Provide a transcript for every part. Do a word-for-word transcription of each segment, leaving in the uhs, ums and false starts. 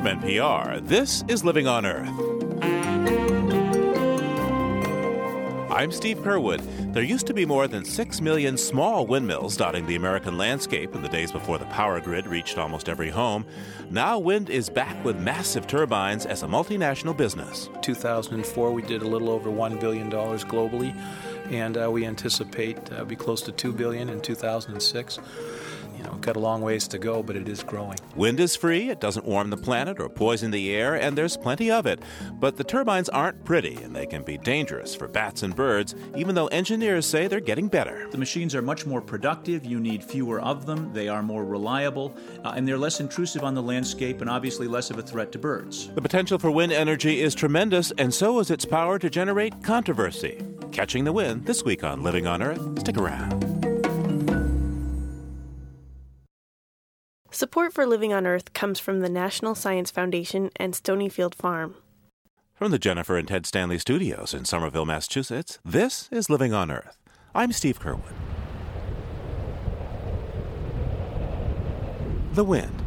From N P R, this is Living on Earth. I'm Steve Curwood. There used to be more than six million small windmills dotting the American landscape in the days before the power grid reached almost every home. Now wind is back with massive turbines as a multinational business. two thousand four, we did a little over one billion dollars globally, and uh, we anticipate uh, it'll be close to two billion dollars in two thousand six. You know, got a long ways to go, but it is growing. Wind is free, it doesn't warm the planet or poison the air, and there's plenty of it. But the turbines aren't pretty, and they can be dangerous for bats and birds, even though engineers say they're getting better. The machines are much more productive, you need fewer of them, they are more reliable, uh, and they're less intrusive on the landscape and obviously less of a threat to birds. The potential for wind energy is tremendous, and so is its power to generate controversy. Catching the Wind this week on Living on Earth. Stick around. Support for Living on Earth comes from the National Science Foundation and Stonyfield Farm. From the Jennifer and Ted Stanley Studios in Somerville, Massachusetts, this is Living on Earth. I'm Steve Curwood. The wind.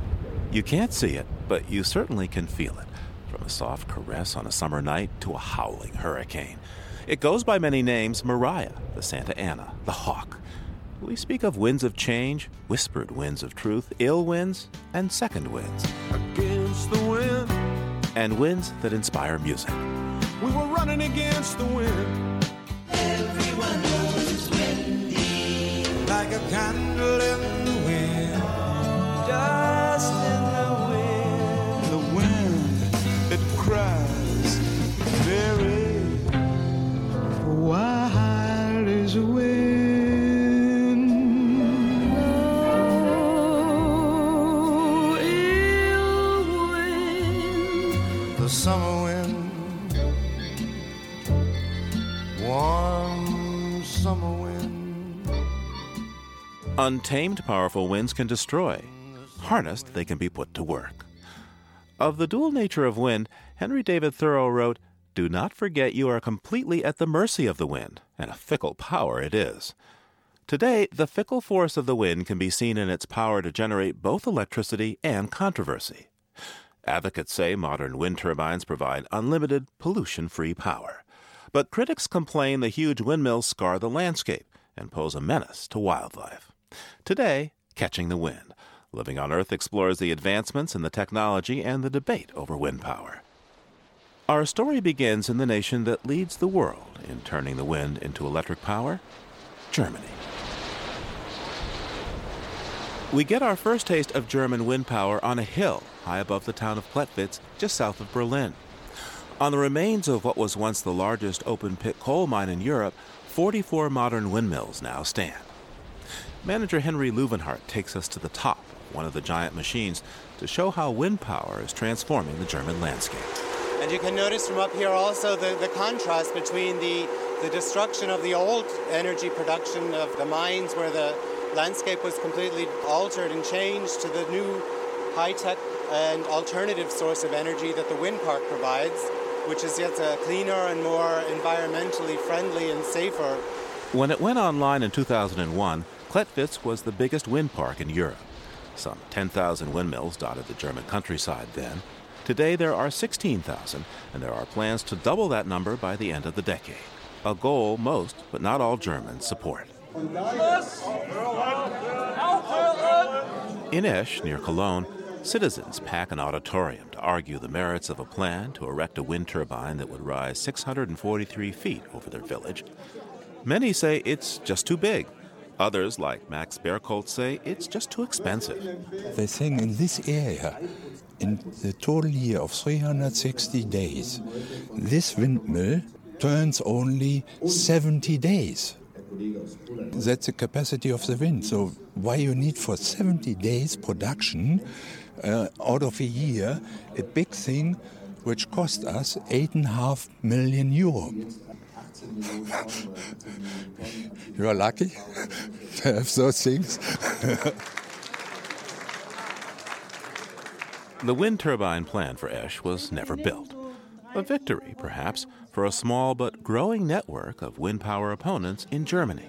You can't see it, but you certainly can feel it. From a soft caress on a summer night to a howling hurricane. It goes by many names: Mariah, the Santa Ana, the Hawk. We speak of winds of change, whispered winds of truth, ill winds, and second winds. Against the wind. And winds that inspire music. We were running against the wind. Everyone knows it's windy. Like a candle in the wind. Dust in the wind. The wind that cries very wild is away. Summer wind, warm summer wind. Untamed, powerful winds can destroy. Harnessed, they can be put to work. Of the dual nature of wind, Henry David Thoreau wrote, "Do not forget you are completely at the mercy of the wind, and a fickle power it is." Today, the fickle force of the wind can be seen in its power to generate both electricity and controversy. Advocates say modern wind turbines provide unlimited, pollution-free power. But critics complain the huge windmills scar the landscape and pose a menace to wildlife. Today, Catching the Wind. Living on Earth explores the advancements in the technology and the debate over wind power. Our story begins in the nation that leads the world in turning the wind into electric power, Germany. We get our first taste of German wind power on a hill high above the town of Klettwitz, just south of Berlin. On the remains of what was once the largest open-pit coal mine in Europe, forty-four modern windmills now stand. Manager Henry Leuvenhardt takes us to the top of one of the giant machines to show how wind power is transforming the German landscape. And you can notice from up here also the, the contrast between the, the destruction of the old energy production of the mines where the landscape was completely altered and changed to the new high-tech and alternative source of energy that the wind park provides, which is yet a cleaner and more environmentally friendly and safer. When it went online in two thousand one, Klettwitz was the biggest wind park in Europe. Some ten thousand windmills dotted the German countryside then. Today there are sixteen thousand, and there are plans to double that number by the end of the decade, a goal most, but not all, Germans support. In Esch, near Cologne, citizens pack an auditorium to argue the merits of a plan to erect a wind turbine that would rise six hundred forty-three feet over their village. Many say it's just too big. Others, like Max Baerkoltz, say it's just too expensive. They think in this area, in the total year of three hundred sixty days, this windmill turns only seventy days. That's the capacity of the wind. So why you need for seventy days production uh, out of a year, a big thing which cost us eight point five million euro. You are lucky to have those things. The wind turbine plan for Esch was never built. A victory, perhaps, for a small but growing network of wind power opponents in Germany.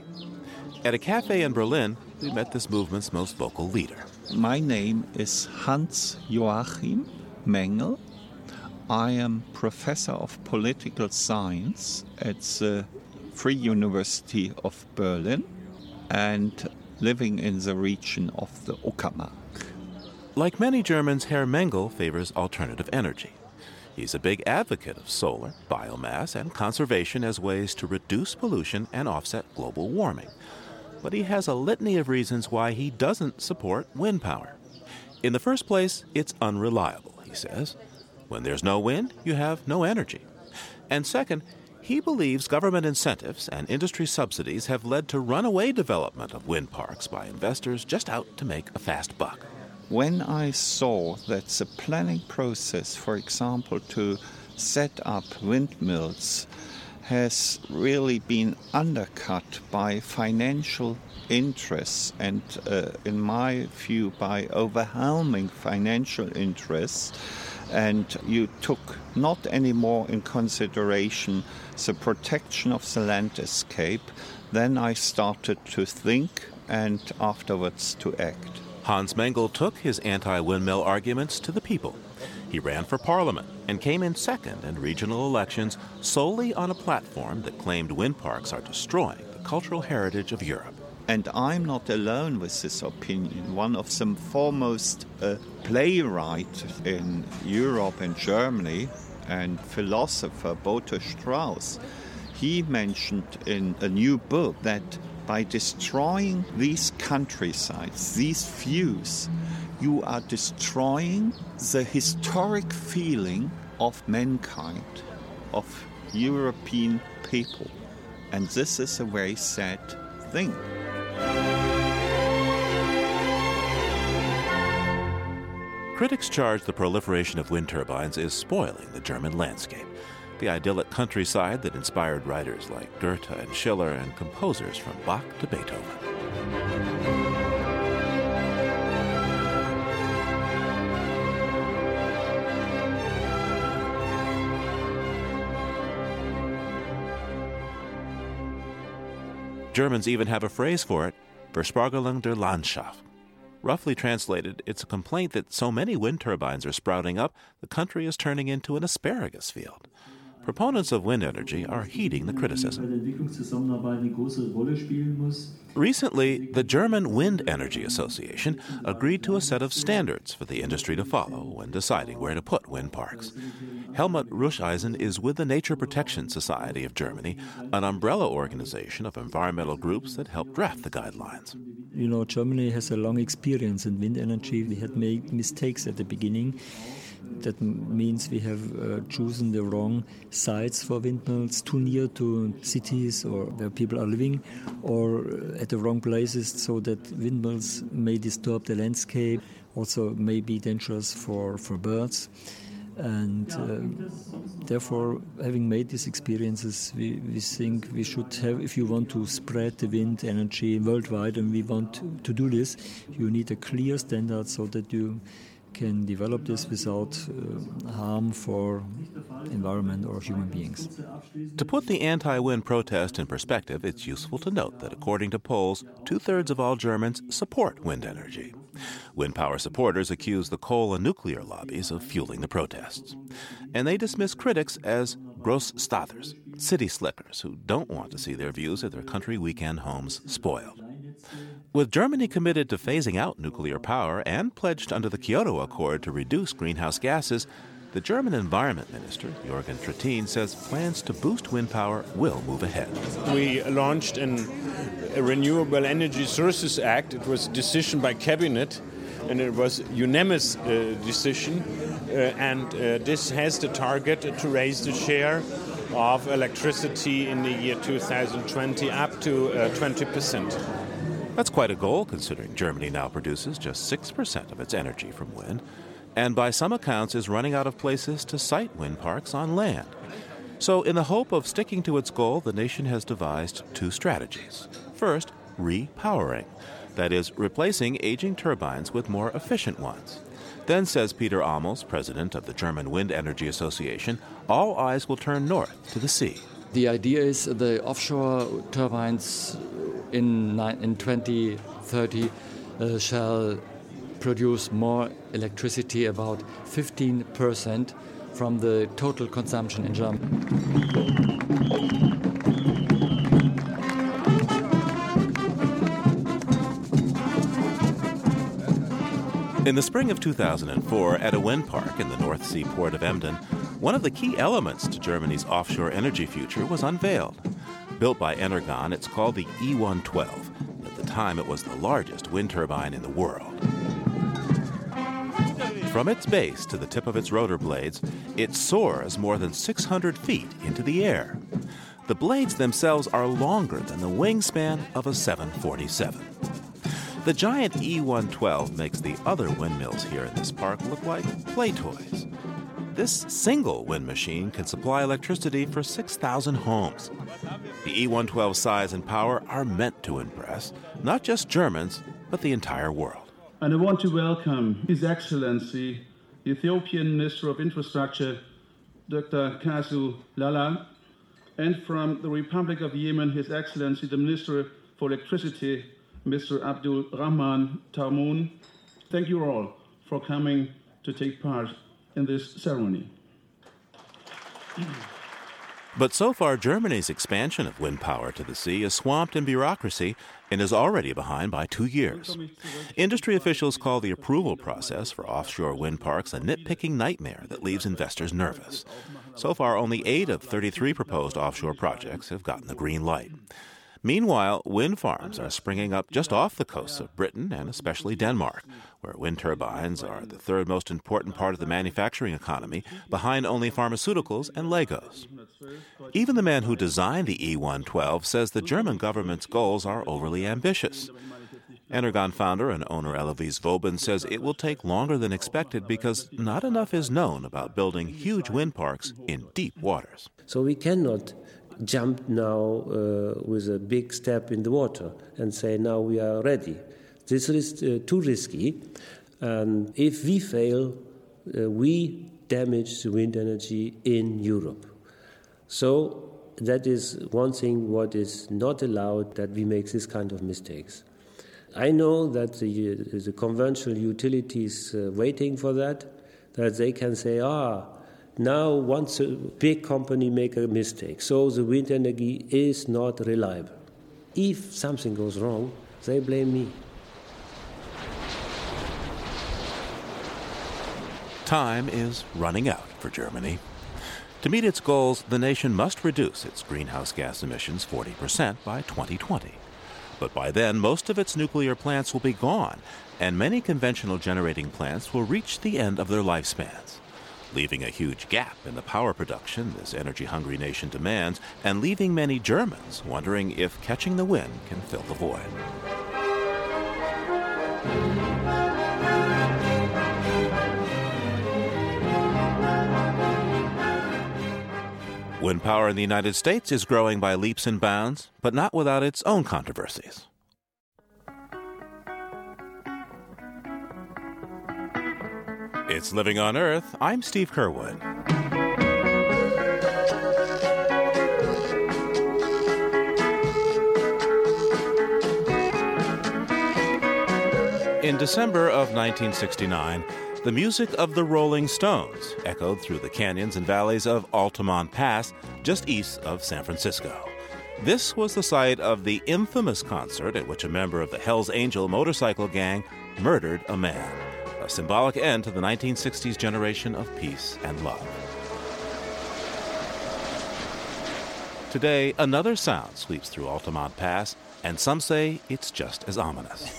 At a cafe in Berlin, we met this movement's most vocal leader. My name is Hans-Joachim Mengel. I am professor of political science at the Free University of Berlin and living in the region of the Uckermark. Like many Germans, Herr Mengel favors alternative energy. He's a big advocate of solar, biomass, and conservation as ways to reduce pollution and offset global warming. But he has a litany of reasons why he doesn't support wind power. In the first place, it's unreliable, he says. When there's no wind, you have no energy. And second, he believes government incentives and industry subsidies have led to runaway development of wind parks by investors just out to make a fast buck. When I saw that the planning process, for example, to set up windmills, has really been undercut by financial interests and, uh, in my view, by overwhelming financial interests, and you took not anymore in consideration the protection of the landscape, then I started to think and afterwards to act. Hans Mengel took his anti-windmill arguments to the people. He ran for parliament and came in second in regional elections solely on a platform that claimed wind parks are destroying the cultural heritage of Europe. And I'm not alone with this opinion. One of the foremost uh, playwrights in Europe and Germany and philosopher Bodo Strauss, he mentioned in a new book that by destroying these countrysides, these views, you are destroying the historic feeling of mankind, of European people. And this is a very sad thing. Critics charge the proliferation of wind turbines is spoiling the German landscape. The idyllic countryside that inspired writers like Goethe and Schiller and composers from Bach to Beethoven. Germans even have a phrase for it, Verspargelung der Landschaft. Roughly translated, it's a complaint that so many wind turbines are sprouting up, the country is turning into an asparagus field. Proponents of wind energy are heeding the criticism. Recently, the German Wind Energy Association agreed to a set of standards for the industry to follow when deciding where to put wind parks. Helmut Ruscheisen is with the Nature Protection Society of Germany, an umbrella organization of environmental groups that helped draft the guidelines. You know, Germany has a long experience in wind energy. We had made mistakes at the beginning. That means we have uh, chosen the wrong sites for windmills, too near to cities or where people are living, or at the wrong places so that windmills may disturb the landscape, also may be dangerous for, for birds. And uh, therefore, having made these experiences, we, we think we should have, if you want to spread the wind energy worldwide, and we want to, to do this, you need a clear standard so that you can develop this without uh, harm for environment or human beings. To put the anti-wind protest in perspective, it's useful to note that according to polls, two-thirds of all Germans support wind energy. Wind power supporters accuse the coal and nuclear lobbies of fueling the protests. And they dismiss critics as Großstädters, city slickers who don't want to see their views at their country weekend homes spoiled. With Germany committed to phasing out nuclear power and pledged under the Kyoto Accord to reduce greenhouse gases, the German Environment Minister, Jürgen Trittin, says plans to boost wind power will move ahead. We launched an, a Renewable Energy Sources Act. It was a decision by Cabinet, and it was a unanimous uh, decision. Uh, and uh, this has the target to raise the share of electricity in the year two thousand twenty up to uh, twenty percent. That's quite a goal, considering Germany now produces just six percent of its energy from wind, and by some accounts is running out of places to site wind parks on land. So in the hope of sticking to its goal, the nation has devised two strategies. First, repowering, that is, replacing aging turbines with more efficient ones. Then, says Peter Amels, president of the German Wind Energy Association, all eyes will turn north to the sea. The idea is the offshore turbines in twenty thirty uh, shall produce more electricity, about fifteen percent from the total consumption in Germany. In the spring of two thousand four, at a wind park in the North Sea port of Emden, one of the key elements to Germany's offshore energy future was unveiled. Built by Energon, it's called the E one twelve. At the time, it was the largest wind turbine in the world. From its base to the tip of its rotor blades, it soars more than six hundred feet into the air. The blades themselves are longer than the wingspan of a seven forty-seven. The giant E one twelve makes the other windmills here in this park look like play toys. This single wind machine can supply electricity for six thousand homes. The E one twelve size and power are meant to impress not just Germans, but the entire world. And I want to welcome His Excellency, the Ethiopian Minister of Infrastructure, Doctor Kazu Lala, and from the Republic of Yemen, His Excellency, the Minister for Electricity, Mister Abdul Rahman Tarmoun. Thank you all for coming to take part in this ceremony. But so far, Germany's expansion of wind power to the sea is swamped in bureaucracy and is already behind by two years. Industry officials call the approval process for offshore wind parks a nitpicking nightmare that leaves investors nervous. So far, only eight of thirty-three proposed offshore projects have gotten the green light. Meanwhile, wind farms are springing up just off the coasts of Britain and especially Denmark, where wind turbines are the third most important part of the manufacturing economy, behind only pharmaceuticals and Legos. Even the man who designed the E one twelve says the German government's goals are overly ambitious. Energon founder and owner Eloise Vobin says it will take longer than expected because not enough is known about building huge wind parks in deep waters. So we cannot jump now uh, with a big step in the water and say, now we are ready. This is uh, too risky. And if we fail, uh, we damage the wind energy in Europe. So that is one thing what is not allowed, that we make this kind of mistakes. I know that the, the conventional utilities uh, waiting for that, that they can say, ah, now, once a big company makes a mistake, so the wind energy is not reliable. If something goes wrong, they blame me. Time is running out for Germany. To meet its goals, the nation must reduce its greenhouse gas emissions forty percent by twenty twenty. But by then, most of its nuclear plants will be gone, and many conventional generating plants will reach the end of their lifespans, leaving a huge gap in the power production this energy-hungry nation demands, and leaving many Germans wondering if catching the wind can fill the void. Wind power in the United States is growing by leaps and bounds, but not without its own controversies. It's Living on Earth. I'm Steve Curwood. In December of nineteen sixty-nine, the music of the Rolling Stones echoed through the canyons and valleys of Altamont Pass, just east of San Francisco. This was the site of the infamous concert at which a member of the Hells Angel motorcycle gang murdered a man. A symbolic end to the nineteen sixties generation of peace and love. Today, another sound sweeps through Altamont Pass, and some say it's just as ominous.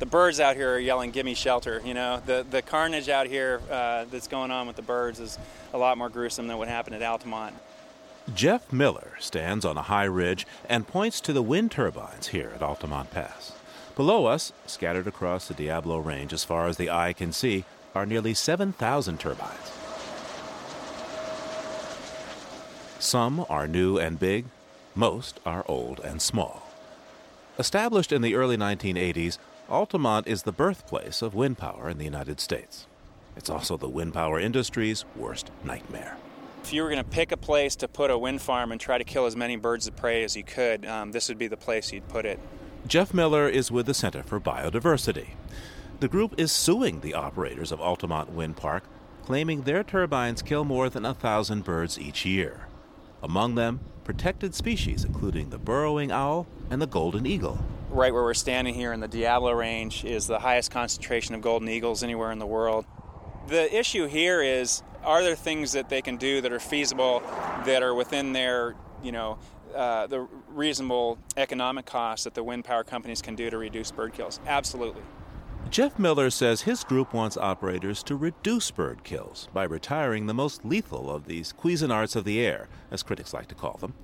The birds out here are yelling, "Give me shelter," you know. The the carnage out here uh, that's going on with the birds is a lot more gruesome than what happened at Altamont. Jeff Miller stands on a high ridge and points to the wind turbines here at Altamont Pass. Below us, scattered across the Diablo Range as far as the eye can see, are nearly seven thousand turbines. Some are new and big, most are old and small. Established in the early nineteen eighties, Altamont is the birthplace of wind power in the United States. It's also the wind power industry's worst nightmare. If you were going to pick a place to put a wind farm and try to kill as many birds of prey as you could, um, this would be the place you'd put it. Jeff Miller is with the Center for Biodiversity. The group is suing the operators of Altamont Wind Park, claiming their turbines kill more than a thousand birds each year. Among them, protected species including the burrowing owl and the golden eagle. Right where we're standing here in the Diablo Range is the highest concentration of golden eagles anywhere in the world. The issue here is, are there things that they can do that are feasible, that are within their, you know, uh, the reasonable economic costs that the wind power companies can do to reduce bird kills? Absolutely. Jeff Miller says his group wants operators to reduce bird kills by retiring the most lethal of these Cuisinarts of the air, as critics like to call them.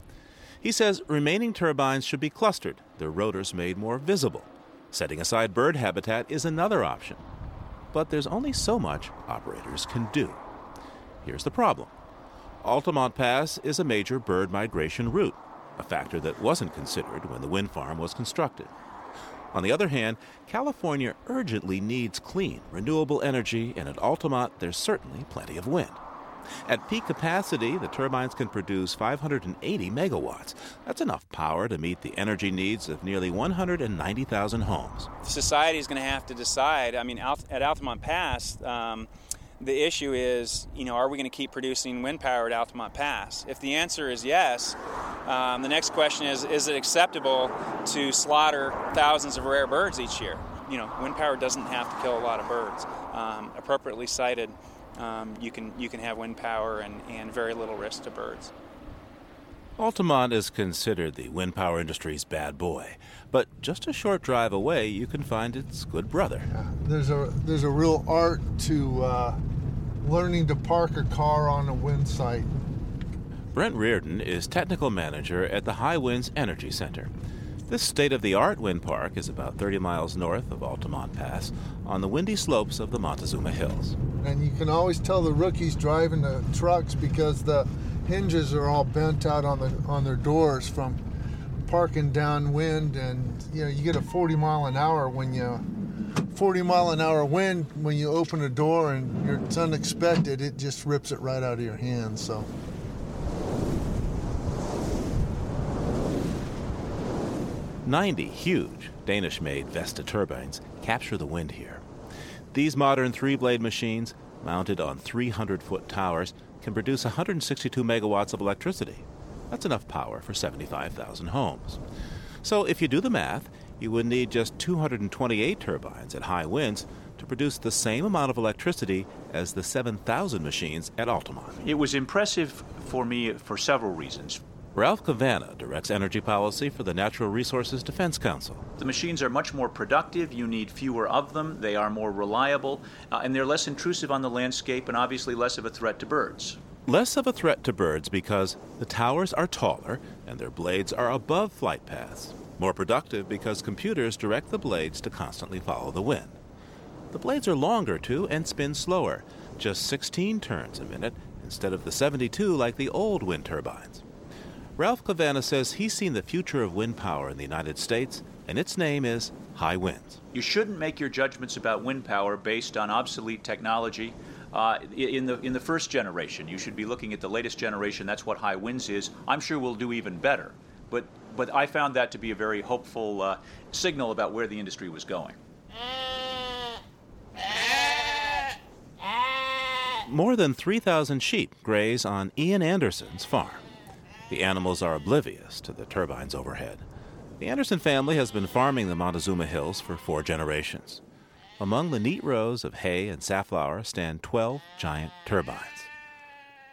He says remaining turbines should be clustered, their rotors made more visible. Setting aside bird habitat is another option. But there's only so much operators can do. Here's the problem. Altamont Pass is a major bird migration route, a factor that wasn't considered when the wind farm was constructed. On the other hand, California urgently needs clean, renewable energy, and at Altamont there's certainly plenty of wind. At peak capacity, the turbines can produce five hundred eighty megawatts. That's enough power to meet the energy needs of nearly one hundred ninety thousand homes. Society is going to have to decide. I mean, at Altamont Pass, um, the issue is, you know, are we going to keep producing wind power at Altamont Pass? If the answer is yes, um, the next question is, is it acceptable to slaughter thousands of rare birds each year? You know, wind power doesn't have to kill a lot of birds. Um, appropriately sited, Um, you can you can have wind power and, and very little risk to birds. Altamont is considered the wind power industry's bad boy, but just a short drive away, you can find its good brother. Yeah, there's a there's a real art to uh, learning to park a car on a wind site. Brent Reardon is technical manager at the High Winds Energy Center. This state-of-the-art wind park is about thirty miles north of Altamont Pass on the windy slopes of the Montezuma Hills. And you can always tell the rookies driving the trucks because the hinges are all bent out on the on their doors from parking downwind, and you know you get a forty mile an hour when you forty mile an hour wind when you open a door and it's unexpected, it just rips it right out of your hand. So ninety huge Danish-made Vesta turbines capture the wind here. These modern three-blade machines, mounted on three hundred foot towers, can produce one hundred sixty-two megawatts of electricity. That's enough power for seventy-five thousand homes. So if you do the math, you would need just two hundred twenty-eight turbines at high winds to produce the same amount of electricity as the seven thousand machines at Altamont. It was impressive for me for several reasons. Ralph Cavanna directs energy policy for the Natural Resources Defense Council. The machines are much more productive. You need fewer of them. They are more reliable, uh, and they're less intrusive on the landscape and obviously less of a threat to birds. Less of a threat to birds because the towers are taller and their blades are above flight paths. More productive because computers direct the blades to constantly follow the wind. The blades are longer, too, and spin slower, just sixteen turns a minute instead of the seventy-two like the old wind turbines. Ralph Cavanna says he's seen the future of wind power in the United States, and its name is high winds. You shouldn't make your judgments about wind power based on obsolete technology. Uh, in the in the first generation, you should be looking at the latest generation. That's what high winds is. I'm sure we'll do even better. But but I found that to be a very hopeful uh, signal about where the industry was going. More than three thousand sheep graze on Ian Anderson's farm. The animals are oblivious to the turbines overhead. The Anderson family has been farming the Montezuma Hills for four generations. Among the neat rows of hay and safflower stand twelve giant turbines.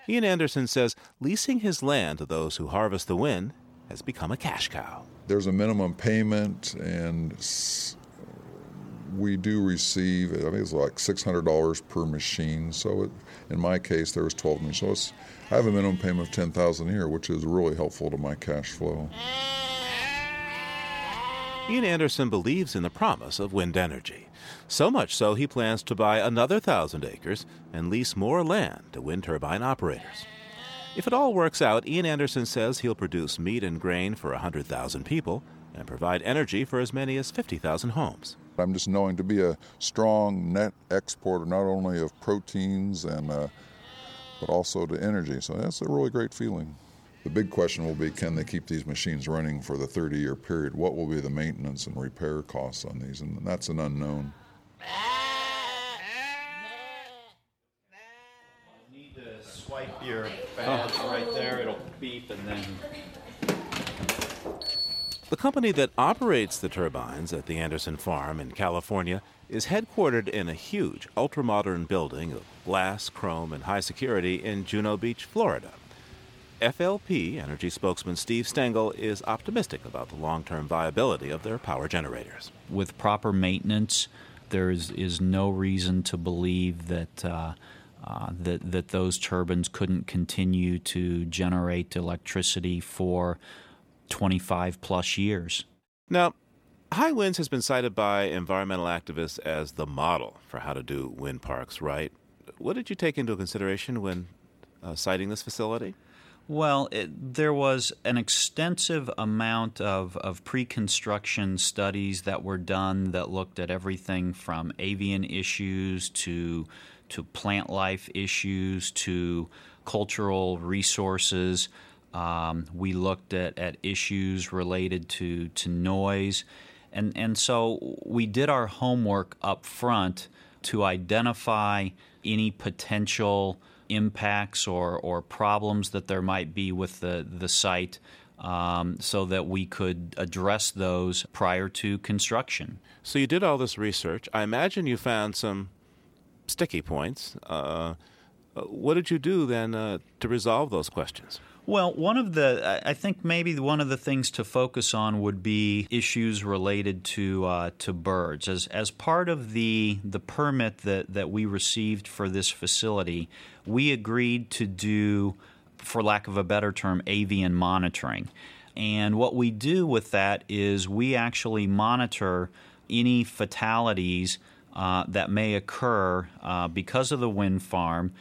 Ian Anderson says leasing his land to those who harvest the wind has become a cash cow. There's a minimum payment, and we do receive, I mean, it's like six hundred dollars per machine. So it, in my case, there was twelve machines. So it's, I have a minimum payment of ten thousand dollars a year, which is really helpful to my cash flow. Ian Anderson believes in the promise of wind energy. So much so, he plans to buy another one thousand acres and lease more land to wind turbine operators. If it all works out, Ian Anderson says he'll produce meat and grain for one hundred thousand people and provide energy for as many as fifty thousand homes. I'm just knowing to be a strong net exporter, not only of proteins and uh, but also to energy. So that's a really great feeling. The big question will be, can they keep these machines running for the thirty-year period? What will be the maintenance and repair costs on these? And that's an unknown. You need to swipe your badge oh. right there. It'll beep and then... The company that operates the turbines at the Anderson Farm in California is headquartered in a huge, ultra-modern building of glass, chrome, and high security in Juneau Beach, Florida. F L P energy spokesman Steve Stengel is optimistic about the long-term viability of their power generators. With proper maintenance, there is, is no reason to believe that, uh, uh, that, that those turbines couldn't continue to generate electricity for twenty-five plus years. Now, high winds has been cited by environmental activists as the model for how to do wind parks right. What did you take into consideration when uh, citing this facility? Well, it, there was an extensive amount of, of pre-construction studies that were done that looked at everything from avian issues to to plant life issues to cultural resources. Um, we looked at, at issues related to, to noise. And, and so we did our homework up front to identify any potential impacts or, or problems that there might be with the, the site um, so that we could address those prior to construction. So you did all this research. I imagine you found some sticky points. Uh, what did you do then uh, to resolve those questions? Well, one of the, I think maybe one of the things to focus on would be issues related to uh, to birds. As as part of the the permit that, that we received for this facility, we agreed to do, for lack of a better term, avian monitoring. And what we do with that is we actually monitor any fatalities uh, that may occur uh, because of the wind farm.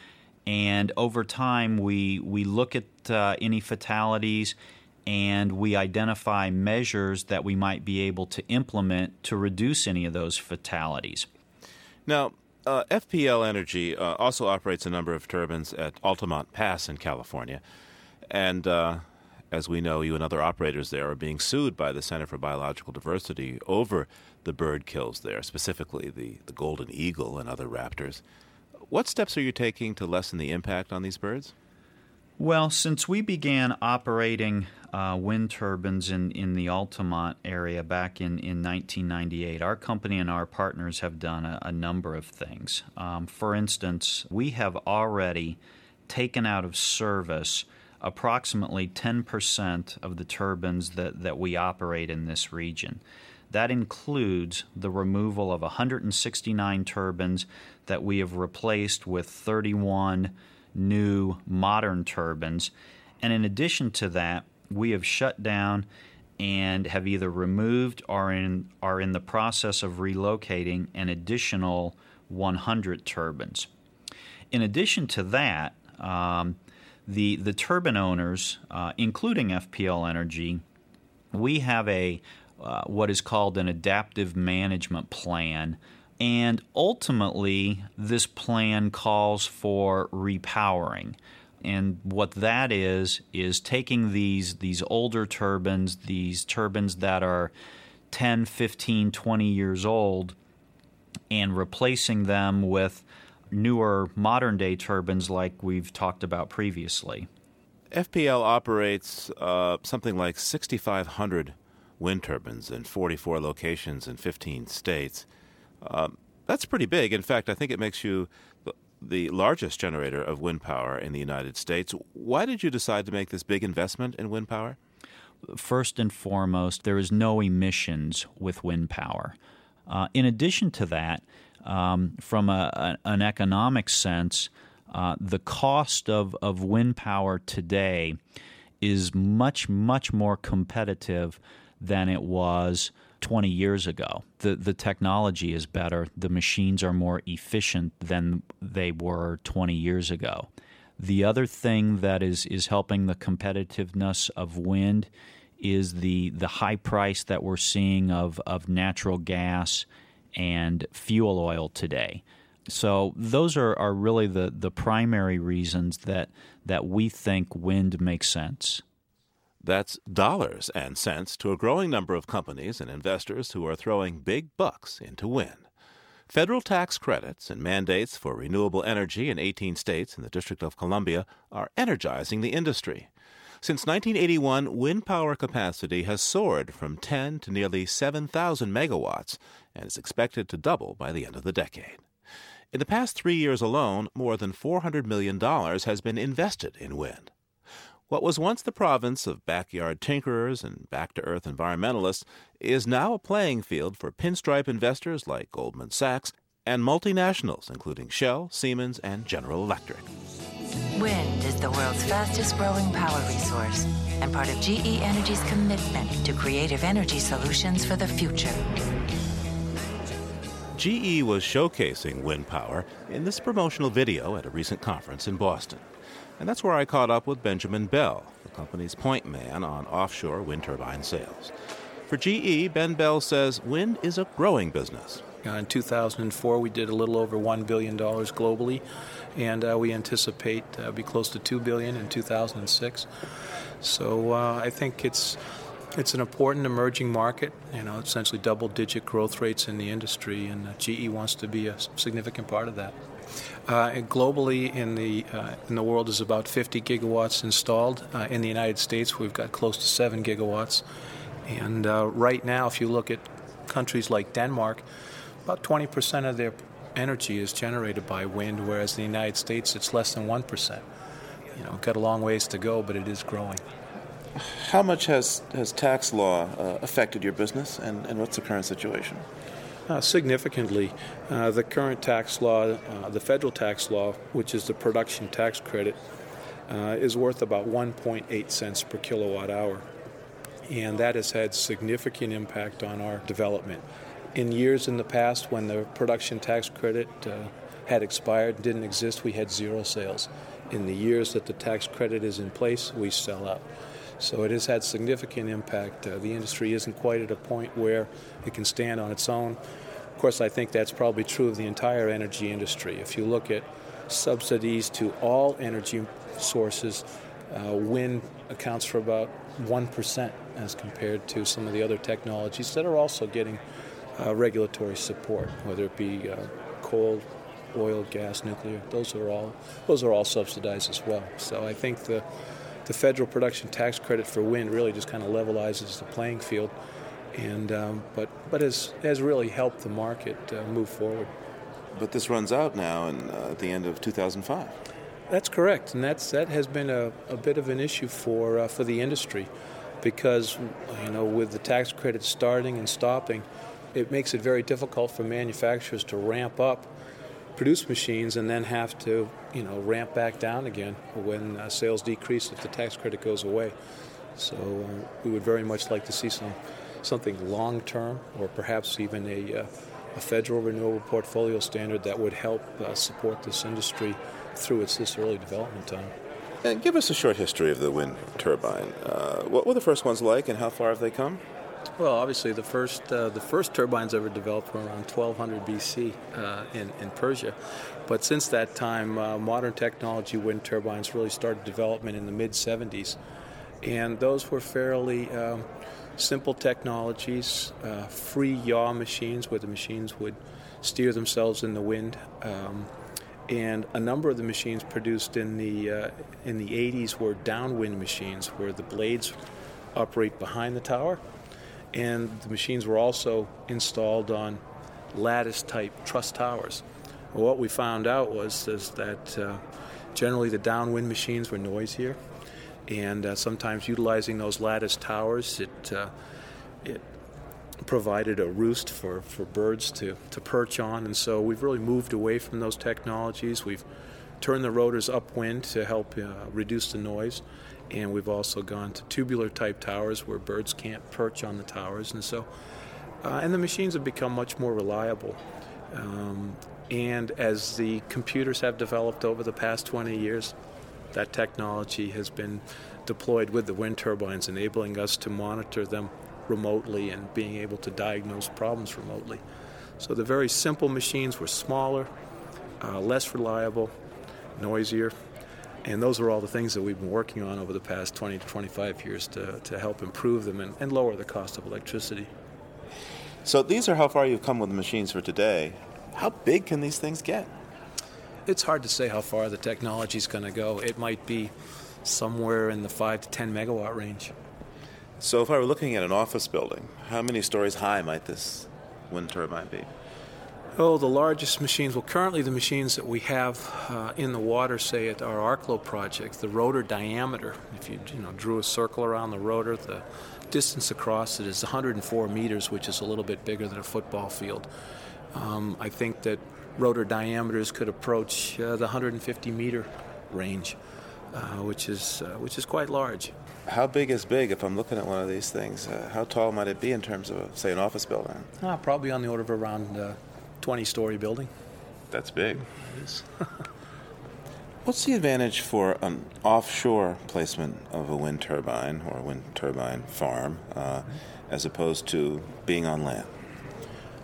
And over time, we we look at uh, any fatalities and we identify measures that we might be able to implement to reduce any of those fatalities. Now, uh, F P L Energy uh, also operates a number of turbines at Altamont Pass in California. And uh, as we know, you and other operators there are being sued by the Center for Biological Diversity over the bird kills there, specifically the, the golden eagle and other raptors. What steps are you taking to lessen the impact on these birds? Well, since we began operating uh, wind turbines in, in the Altamont area back in, in nineteen ninety-eight, our company and our partners have done a, a number of things. Um, for instance, we have already taken out of service approximately ten percent of the turbines that, that we operate in this region. That includes the removal of one hundred sixty-nine turbines that we have replaced with thirty-one new modern turbines. And in addition to that, we have shut down and have either removed or in, are in the process of relocating an additional one hundred turbines. In addition to that, um, the, the turbine owners, uh, including F P L Energy, we have a Uh, what is called an adaptive management plan. And ultimately, this plan calls for repowering. And what that is, is taking these, these older turbines, these turbines that are ten, fifteen, twenty years old, and replacing them with newer modern-day turbines like we've talked about previously. F P L operates uh, something like sixty-five hundred wind turbines in forty-four locations in fifteen states. Um, that's pretty big. In fact, I think it makes you the largest generator of wind power in the United States. Why did you decide to make this big investment in wind power? First and foremost, there is no emissions with wind power. Uh, in addition to that, um, from a, a, an economic sense, uh, the cost of, of wind power today is much, much more competitive than it was twenty years ago. The the technology is better. The machines are more efficient than they were twenty years ago. The other thing that is, is helping the competitiveness of wind is the, the high price that we're seeing of, of natural gas and fuel oil today. So those are, are really the, the primary reasons that that we think wind makes sense. That's dollars and cents to a growing number of companies and investors who are throwing big bucks into wind. Federal tax credits and mandates for renewable energy in eighteen states and the District of Columbia are energizing the industry. Since nineteen eighty-one, wind power capacity has soared from ten to nearly seven thousand megawatts and is expected to double by the end of the decade. In the past three years alone, more than four hundred million dollars has been invested in wind. What was once the province of backyard tinkerers and back-to-earth environmentalists is now a playing field for pinstripe investors like Goldman Sachs and multinationals including Shell, Siemens, and General Electric. Wind is the world's fastest-growing power resource and part of G E Energy's commitment to creative energy solutions for the future. G E was showcasing wind power in this promotional video at a recent conference in Boston. And that's where I caught up with Benjamin Bell, the company's point man on offshore wind turbine sales. For G E, Ben Bell says wind is a growing business. In two thousand four, we did a little over one billion dollars globally, and uh, we anticipate uh, be close to two billion dollars in two thousand six. So uh, I think it's it's an important emerging market, you know, essentially double-digit growth rates in the industry, and uh, G E wants to be a significant part of that. Uh, and globally, in the uh, in the world, is about fifty gigawatts installed. Uh, in the United States, we've got close to seven gigawatts. And uh, right now, if you look at countries like Denmark, about twenty percent of their energy is generated by wind, whereas in the United States, it's less than one percent. You know, got a long ways to go, but it is growing. How much has, has tax law uh, affected your business, and, and what's the current situation? Uh, significantly. Uh, the current tax law, uh, the federal tax law, which is the production tax credit, uh, is worth about one point eight cents per kilowatt hour. And that has had significant impact on our development. In years in the past when the production tax credit uh, had expired, didn't exist, we had zero sales. In the years that the tax credit is in place, we sell out. So it has had significant impact. Uh, the industry isn't quite at a point where it can stand on its own. Of course, I think that's probably true of the entire energy industry. If you look at subsidies to all energy sources, uh, wind accounts for about one percent as compared to some of the other technologies that are also getting uh, regulatory support, whether it be uh, coal, oil, gas, nuclear. Those are all those are all subsidized as well. So I think the The federal production tax credit for wind really just kind of levelizes the playing field, and um, but but has has really helped the market uh, move forward. But this runs out now, and uh, at the end of two thousand five. That's correct, and that's that has been a, a bit of an issue for uh, for the industry, because you know with the tax credit starting and stopping, it makes it very difficult for manufacturers to ramp up, produce machines, and then have to, you know, ramp back down again when uh, sales decrease if the tax credit goes away. So uh, we would very much like to see some something long-term, or perhaps even a, uh, a federal renewable portfolio standard that would help uh, support this industry through its this early development time. And give us a short history of the wind turbine. Uh, what were the first ones like, and how far have they come? Well, obviously, the first uh, the first turbines ever developed were around twelve hundred B C uh, in, in Persia. But since that time, uh, modern technology wind turbines really started development in the mid-seventies. And those were fairly um, simple technologies, uh, free yaw machines where the machines would steer themselves in the wind. Um, and a number of the machines produced in the uh, in the eighties were downwind machines where the blades operate behind the tower. And the machines were also installed on lattice-type truss towers. Well, what we found out was is that uh, generally the downwind machines were noisier, and uh, sometimes utilizing those lattice towers, it uh, it provided a roost for, for birds to, to perch on. And so we've really moved away from those technologies. We've turned the rotors upwind to help uh, reduce the noise. And we've also gone to tubular-type towers where birds can't perch on the towers. And so, uh, and the machines have become much more reliable. Um, and as the computers have developed over the past twenty years, that technology has been deployed with the wind turbines, enabling us to monitor them remotely and being able to diagnose problems remotely. So the very simple machines were smaller, uh, less reliable, noisier. And those are all the things that we've been working on over the past twenty to twenty-five years to, to help improve them and, and lower the cost of electricity. So these are how far you've come with the machines for today. How big can these things get? It's hard to say how far the technology's going to go. It might be somewhere in the five to ten megawatt range. So if I were looking at an office building, how many stories high might this wind turbine be? Oh, the largest machines, well, currently the machines that we have uh, in the water, say at our Arclo project, the rotor diameter, if you, you know, drew a circle around the rotor, the distance across it is one hundred four meters, which is a little bit bigger than a football field. Um, I think that rotor diameters could approach uh, the one hundred fifty meter range, uh, which is uh, which is quite large. How big is big if I'm looking at one of these things? Uh, how tall might it be in terms of, say, an office building? Uh, probably on the order of around uh, twenty-story building. That's big. It is. What's the advantage for an offshore placement of a wind turbine or a wind turbine farm uh, as opposed to being on land?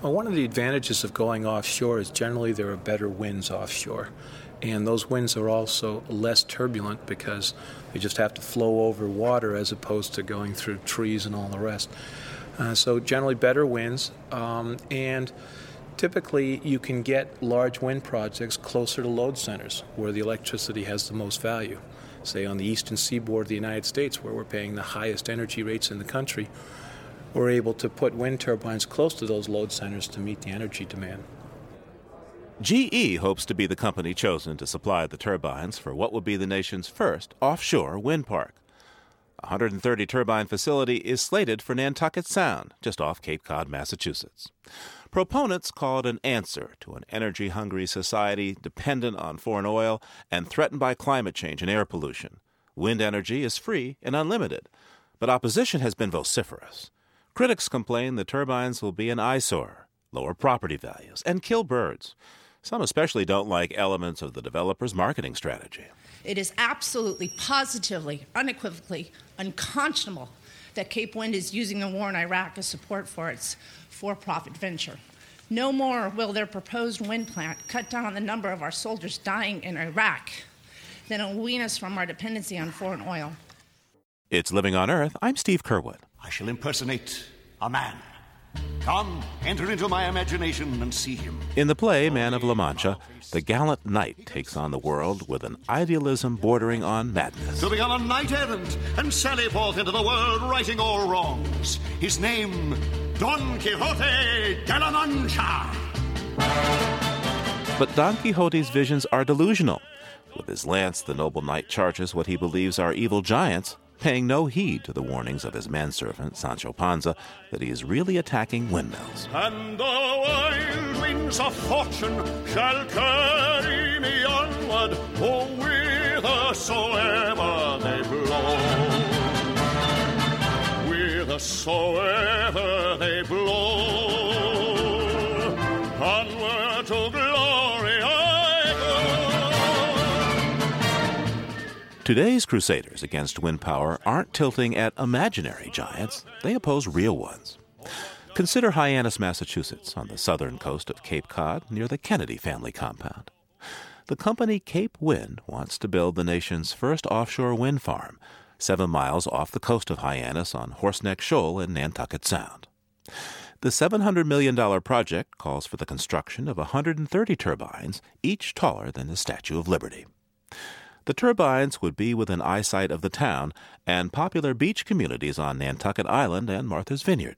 Well, one of the advantages of going offshore is generally there are better winds offshore. And those winds are also less turbulent because they just have to flow over water as opposed to going through trees and all the rest. Uh, so generally better winds. Um, and... Typically, you can get large wind projects closer to load centers where the electricity has the most value. Say on the eastern seaboard of the United States, where we're paying the highest energy rates in the country, we're able to put wind turbines close to those load centers to meet the energy demand. G E hopes to be the company chosen to supply the turbines for what will be the nation's first offshore wind park. A one hundred thirty turbine facility is slated for Nantucket Sound, just off Cape Cod, Massachusetts. Proponents call it an answer to an energy-hungry society dependent on foreign oil and threatened by climate change and air pollution. Wind energy is free and unlimited, but opposition has been vociferous. Critics complain the turbines will be an eyesore, lower property values, and kill birds. Some especially don't like elements of the developer's marketing strategy. It is absolutely, positively, unequivocally unconscionable that Cape Wind is using the war in Iraq as support for its for-profit venture. No more will their proposed wind plant cut down the number of our soldiers dying in Iraq than it'll wean us from our dependency on foreign oil. It's Living on Earth. I'm Steve Curwood. I shall impersonate a man. Come, enter into my imagination and see him. In the play Man of La Mancha, the gallant knight takes on the world with an idealism bordering on madness. To be on a knight errant and sally forth into the world righting all wrongs. His name, Don Quixote de la Mancha. But Don Quixote's visions are delusional. With his lance, the noble knight charges what he believes are evil giants, paying no heed to the warnings of his manservant, Sancho Panza, that he is really attacking windmills. And the wild winds of fortune shall carry me onward, oh, whithersoever they blow. Whithersoever they blow, onward to glory I go. Today's crusaders against wind power aren't tilting at imaginary giants. They oppose real ones. Consider Hyannis, Massachusetts, on the southern coast of Cape Cod, near the Kennedy family compound. The company Cape Wind wants to build the nation's first offshore wind farm, seven miles off the coast of Hyannis on Horseneck Shoal in Nantucket Sound. The seven hundred million dollars project calls for the construction of one hundred thirty turbines, each taller than the Statue of Liberty. The turbines would be within eyesight of the town and popular beach communities on Nantucket Island and Martha's Vineyard.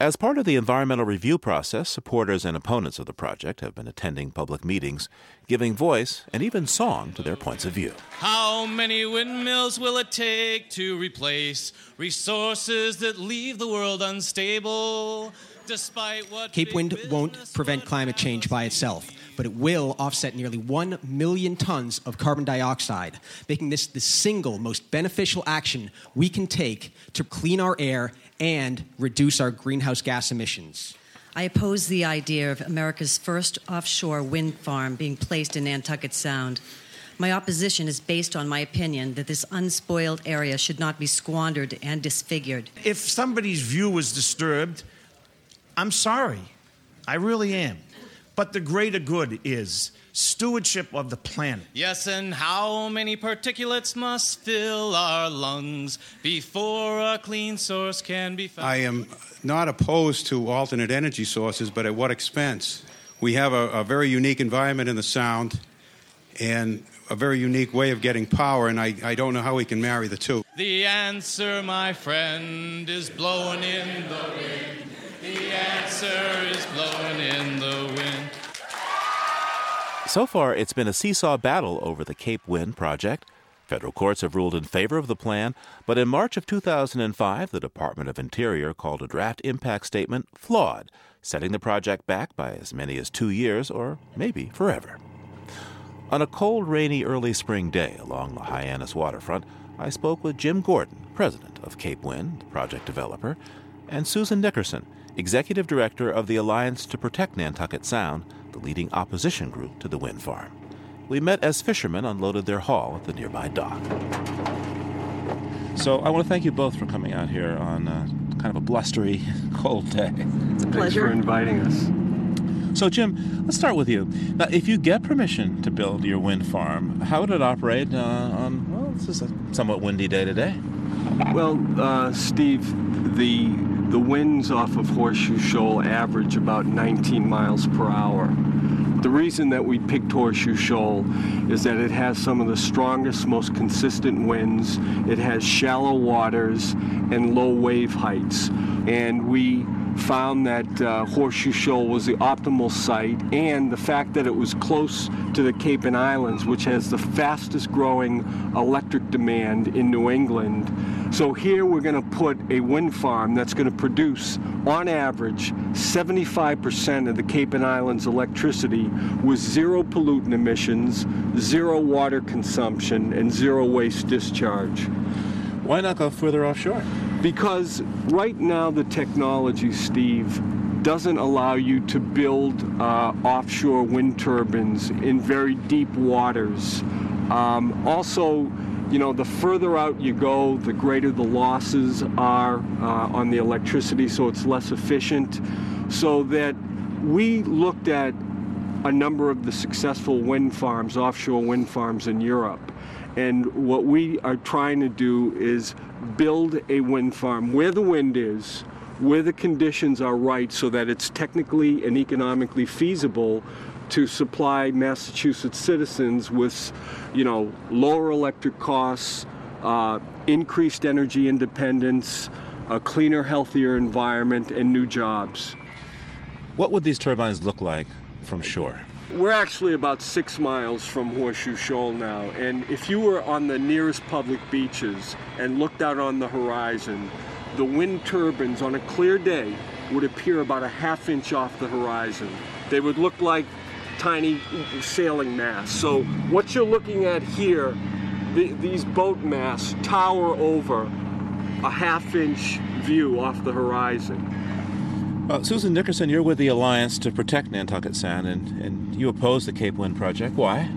As part of the environmental review process, supporters and opponents of the project have been attending public meetings, giving voice and even song to their points of view. How many windmills will it take to replace resources that leave the world unstable? Despite what Cape Wind won't prevent climate change by itself, but it will offset nearly one million tons of carbon dioxide, making this the single most beneficial action we can take to clean our air and reduce our greenhouse gas emissions. I oppose the idea of America's first offshore wind farm being placed in Nantucket Sound. My opposition is based on my opinion that this unspoiled area should not be squandered and disfigured. If somebody's view was disturbed, I'm sorry. I really am. But the greater good is stewardship of the planet. Yes, and how many particulates must fill our lungs before a clean source can be found? I am not opposed to alternate energy sources, but at what expense? we have a, a very unique environment in the Sound and a very unique way of getting power, and I, I don't know how we can marry the two. The answer, my friend, is blowing in the wind. The answer is blowing in the wind. So far, it's been a seesaw battle over the Cape Wind project. Federal courts have ruled in favor of the plan, but in March of two thousand five, the Department of Interior called a draft impact statement flawed, setting the project back by as many as two years or maybe forever. On a cold, rainy, early spring day along the Hyannis waterfront, I spoke with Jim Gordon, president of Cape Wind, the project developer, and Susan Nickerson, executive director of the Alliance to Protect Nantucket Sound, the leading opposition group to the wind farm. We met as fishermen unloaded their haul at the nearby dock. So I want to thank you both for coming out here on a, kind of a blustery, cold day. It's a pleasure. Thanks for inviting us. So, Jim, let's start with you. Now, if you get permission to build your wind farm, how would it operate uh, on, well, this is a somewhat windy day today? Well, uh, Steve, the, the winds off of Horseshoe Shoal average about nineteen miles per hour. The reason that we picked Horseshoe Shoal is that it has some of the strongest, most consistent winds. It has shallow waters and low wave heights. And we found that uh, Horseshoe Shoal was the optimal site, and the fact that it was close to the Cape and Islands, which has the fastest growing electric demand in New England. So here we're going to put a wind farm that's going to produce, on average, seventy-five percent of the Cape and Islands electricity with zero pollutant emissions, zero water consumption, and zero waste discharge. Why not go further offshore? Because right now the technology, Steve, doesn't allow you to build uh, offshore wind turbines in very deep waters. Um, also, you know, the further out you go, the greater the losses are uh, on the electricity, so it's less efficient. So that we looked at a number of the successful wind farms, offshore wind farms in Europe. And what we are trying to do is build a wind farm where the wind is, where the conditions are right, so that it's technically and economically feasible to supply Massachusetts citizens with, you know, lower electric costs, uh, increased energy independence, a cleaner, healthier environment, and new jobs. What would these turbines look like from shore? We're actually about six miles from Horseshoe Shoal now, and if you were on the nearest public beaches and looked out on the horizon, the wind turbines on a clear day would appear about a half inch off the horizon. They would look like tiny sailing masts. So what you're looking at here, the, these boat masts tower over a half-inch view off the horizon. Uh, Susan Nickerson, you're with the Alliance to Protect Nantucket Sound, and, and you oppose the Cape Wind project. Why?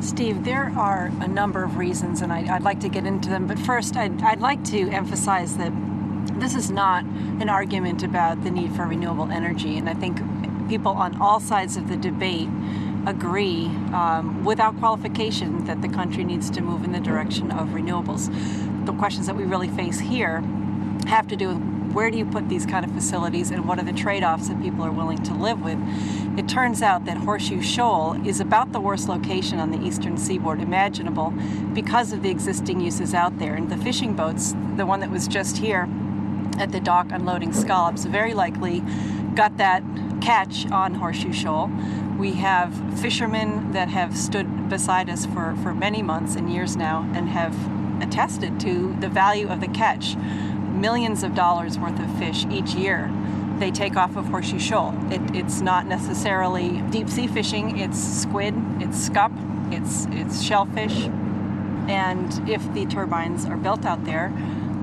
Steve, there are a number of reasons, and I, I'd like to get into them. But first, I'd, I'd like to emphasize that this is not an argument about the need for renewable energy, and I think people on all sides of the debate agree um, without qualification that the country needs to move in the direction of renewables. The questions that we really face here have to do with where do you put these kind of facilities and what are the trade-offs that people are willing to live with. It turns out that Horseshoe Shoal is about the worst location on the eastern seaboard imaginable because of the existing uses out there. And the fishing boats, the one that was just here at the dock unloading scallops, very likely got that catch on Horseshoe Shoal. We have fishermen that have stood beside us for, for many months and years now and have attested to the value of the catch. Millions of dollars worth of fish each year they take off of Horseshoe Shoal. It, it's not necessarily deep sea fishing, it's squid, it's scup, it's, it's shellfish. And if the turbines are built out there,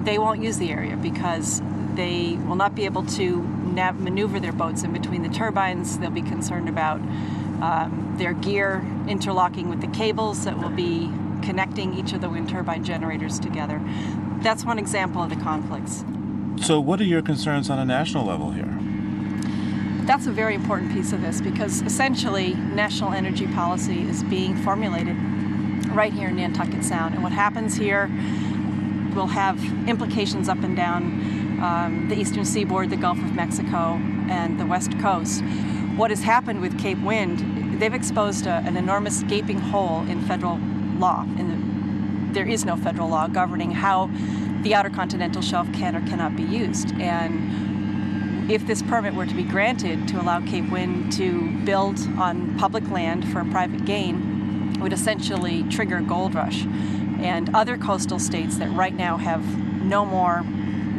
they won't use the area because they will not be able to nav- maneuver their boats in between the turbines. They'll be concerned about um, their gear interlocking with the cables that will be connecting each of the wind turbine generators together. That's one example of the conflicts. So what are your concerns on a national level here? That's a very important piece of this because essentially national energy policy is being formulated right here in Nantucket Sound. And what happens here will have implications up and down Um, the eastern seaboard, the Gulf of Mexico, and the west coast. what has happened with Cape Wind, they've exposed a, an enormous gaping hole in federal law. In the, there is no federal law governing how the outer continental shelf can or cannot be used. And if this permit were to be granted to allow Cape Wind to build on public land for private gain, it would essentially trigger gold rush. And other coastal states that right now have no more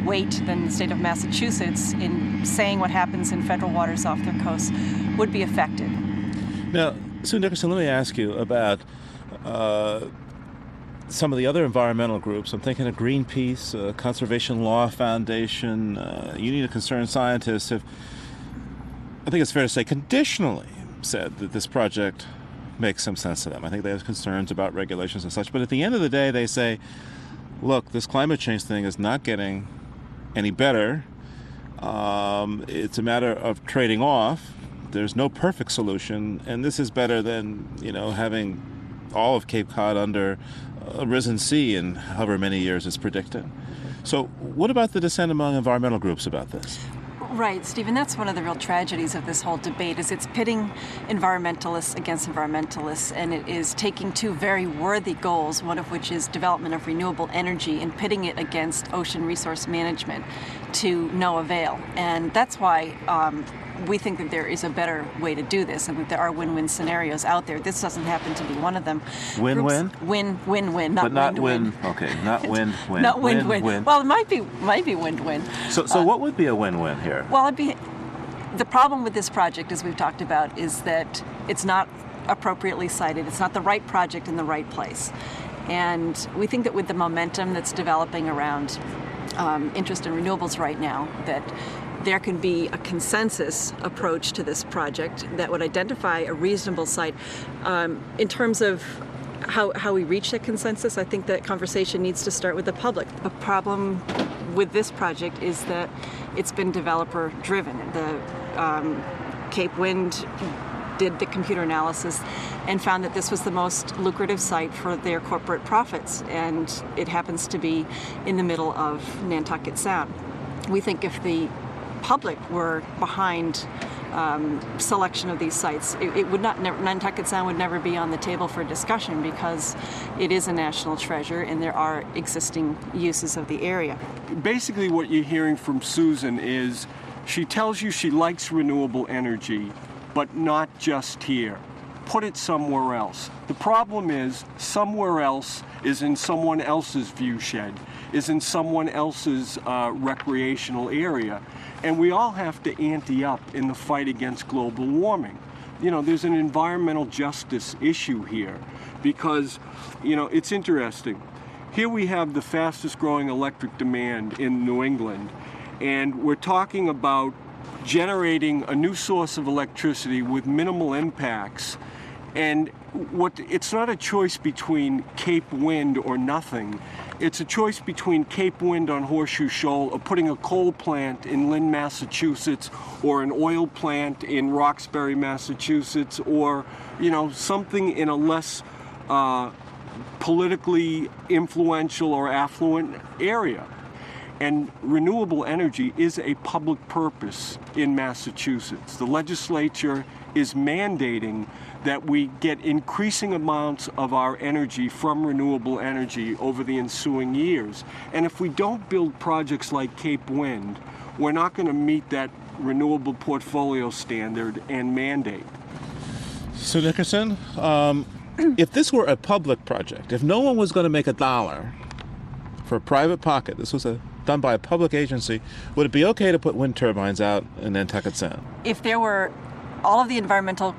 weight than the state of Massachusetts in saying what happens in federal waters off their coasts would be affected. Now, Sue Nickerson, let me ask you about uh, some of the other environmental groups. I'm thinking of Greenpeace, uh, Conservation Law Foundation, uh, Union of Concerned Scientists have, I think it's fair to say, conditionally said that this project makes some sense to them. I think they have concerns about regulations and such, but at the end of the day, they say, look, this climate change thing is not getting any better. Um, it's a matter of trading off. There's no perfect solution, and this is better than, you know, having all of Cape Cod under a risen sea in however many years it's predicted. So what about the dissent among environmental groups about this? Right, Stephen, that's one of the real tragedies of this whole debate is it's pitting environmentalists against environmentalists, and it is taking two very worthy goals, one of which is development of renewable energy, and pitting it against ocean resource management to no avail. And that's why um, we think that there is a better way to do this, and that there are win-win scenarios out there. This doesn't happen to be one of them. Win-win? Win-win-win, not win-win. Okay, not win-win. Not win-win. Well, it might be might be win-win. So, so uh, what would be a win-win here? Well, it'd be, the problem with this project, as we've talked about, is that it's not appropriately cited. It's not the right project in the right place. And we think that with the momentum that's developing around um, interest in renewables right now, that there can be a consensus approach to this project that would identify a reasonable site. Um, in terms of how, how we reach that consensus, I think that conversation needs to start with the public. The problem with this project is that it's been developer-driven. The um, Cape Wind did the computer analysis and found that this was the most lucrative site for their corporate profits, and it happens to be in the middle of Nantucket Sound. We think if the public were behind um, selection of these sites, it, it would not, never, Nantucket Sound would never be on the table for discussion because it is a national treasure and there are existing uses of the area. Basically what you're hearing from Susan is she tells you she likes renewable energy, but not just here. Put it somewhere else. The problem is somewhere else is in someone else's viewshed, is in someone else's uh, recreational area. And we all have to ante up in the fight against global warming. You know, there's an environmental justice issue here because, you know, it's interesting. Here we have the fastest growing electric demand in New England, and we're talking about generating a new source of electricity with minimal impacts. And what it's not a choice between Cape Wind or nothing. It's a choice between Cape Wind on Horseshoe Shoal or putting a coal plant in Lynn, Massachusetts, or an oil plant in Roxbury, Massachusetts, or, you know, something in a less uh, politically influential or affluent area. And renewable energy is a public purpose in Massachusetts. The legislature is mandating that we get increasing amounts of our energy from renewable energy over the ensuing years. And if we don't build projects like Cape Wind, we're not going to meet that renewable portfolio standard and mandate. So Nickerson, um, if this were a public project, if no one was going to make a dollar for a private pocket, this was a done by a public agency, would it be okay to put wind turbines out in Nantucket Sound? If there were, all of the environmental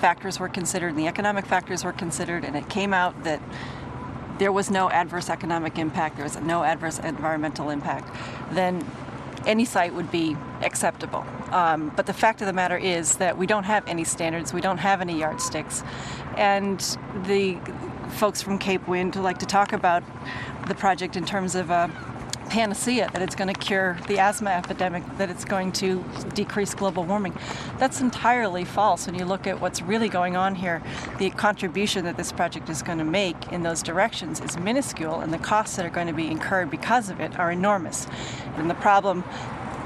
factors were considered and the economic factors were considered, and it came out that there was no adverse economic impact, there was no adverse environmental impact, then any site would be acceptable. Um, but the fact of the matter is that we don't have any standards, we don't have any yardsticks, and the folks from Cape Wind who like to talk about the project in terms of a panacea, that it's going to cure the asthma epidemic, that it's going to decrease global warming. That's entirely false when you look at what's really going on here. The contribution that this project is going to make in those directions is minuscule, and the costs that are going to be incurred because of it are enormous. And the problem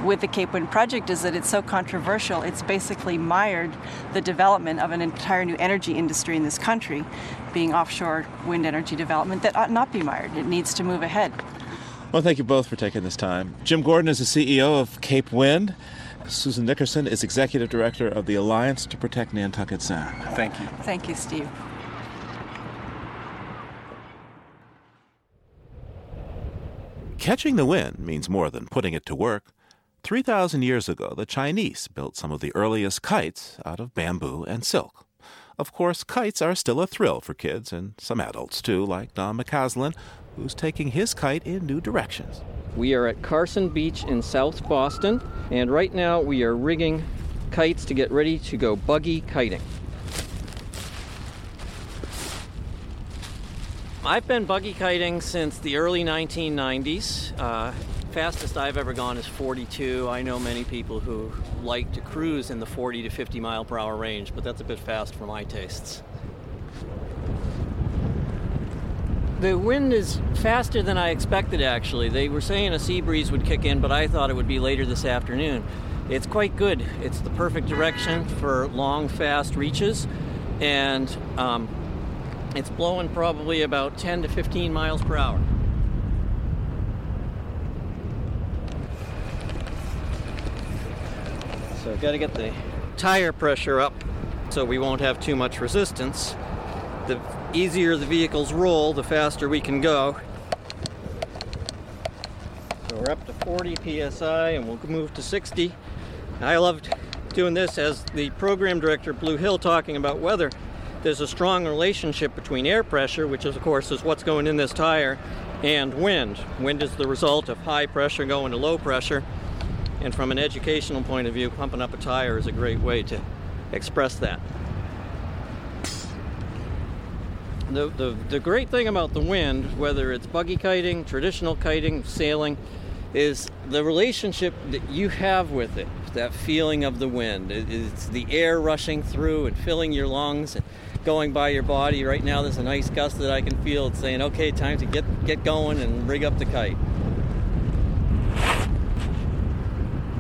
with the Cape Wind project is that it's so controversial, it's basically mired the development of an entire new energy industry in this country, being offshore wind energy development that ought not be mired. It needs to move ahead. Well, thank you both for taking this time. Jim Gordon is the C E O of Cape Wind. Susan Nickerson is Executive Director of the Alliance to Protect Nantucket Sound. Thank you. Thank you, Steve. Catching the wind means more than putting it to work. three thousand years ago, the Chinese built some of the earliest kites out of bamboo and silk. Of course, kites are still a thrill for kids and some adults, too, like Don McCaslin, who's taking his kite in new directions. We are at Carson Beach in South Boston, and right now we are rigging kites to get ready to go buggy kiting. I've been buggy kiting since the early nineteen nineties. Uh, fastest I've ever gone is forty-two. I know many people who like to cruise in the forty to fifty mile per hour range, but that's a bit fast for my tastes. The wind is faster than I expected, actually. They were saying a sea breeze would kick in, but I thought it would be later this afternoon. It's quite good. It's the perfect direction for long, fast reaches. And um, it's blowing probably about ten to fifteen miles per hour. So I've got to get the tire pressure up so we won't have too much resistance. The easier the vehicles roll, the faster we can go. So we're up to forty P S I and we'll move to sixty. I loved doing this as the program director, Blue Hill, talking about weather. There's a strong relationship between air pressure, which is, of course, is what's going in this tire, and wind. Wind is the result of high pressure going to low pressure. And from an educational point of view, pumping up a tire is a great way to express that. The, the, the great thing about the wind, whether it's buggy kiting, traditional kiting, sailing, is the relationship that you have with it, that feeling of the wind. It, it's the air rushing through and filling your lungs and going by your body. Right now there's a nice gust that I can feel. It's saying, okay, time to get, get going and rig up the kite.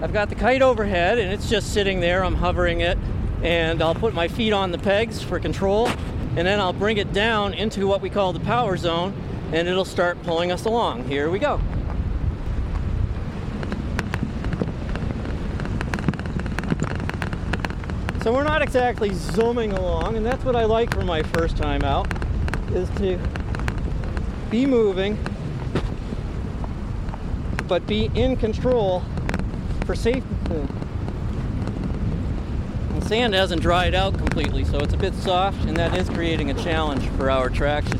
I've got the kite overhead and it's just sitting there. I'm hovering it and I'll put my feet on the pegs for control. And then I'll bring it down into what we call the power zone, and it'll start pulling us along. Here we go. So we're not exactly zooming along, and that's what I like for my first time out, is to be moving, but be in control for safety. Sand hasn't dried out completely, so it's a bit soft, and that is creating a challenge for our traction.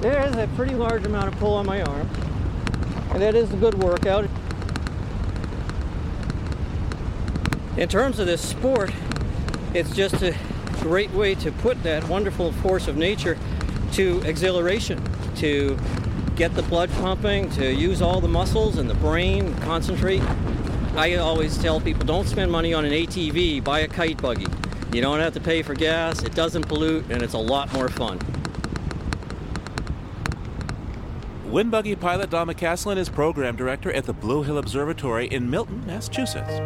There's a pretty large amount of pull on my arm, and that is a good workout. In terms of this sport, it's just a great way to put that wonderful force of nature to exhilaration, to get the blood pumping, to use all the muscles and the brain, concentrate. I always tell people, don't spend money on an A T V, buy a kite buggy. You don't have to pay for gas, it doesn't pollute, and it's a lot more fun. Wind buggy pilot Don McCaslin is program director at the Blue Hill Observatory in Milton, Massachusetts.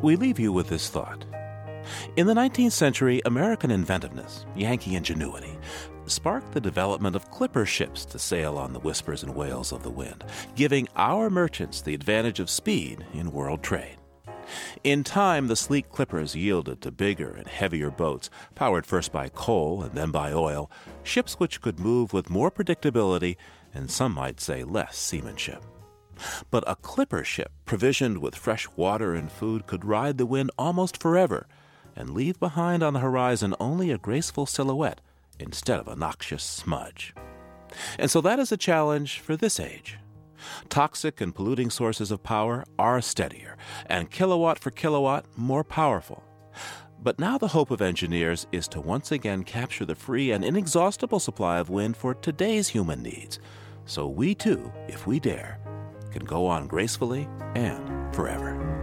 We leave you with this thought. In the nineteenth century, American inventiveness, Yankee ingenuity, sparked the development of clipper ships to sail on the whispers and wails of the wind, giving our merchants the advantage of speed in world trade. In time, the sleek clippers yielded to bigger and heavier boats, powered first by coal and then by oil, ships which could move with more predictability and some might say less seamanship. But a clipper ship provisioned with fresh water and food could ride the wind almost forever and leave behind on the horizon only a graceful silhouette instead of a noxious smudge. And so that is a challenge for this age. Toxic and polluting sources of power are steadier and kilowatt for kilowatt more powerful. But now the hope of engineers is to once again capture the free and inexhaustible supply of wind for today's human needs, so we too, if we dare, can go on gracefully and forever.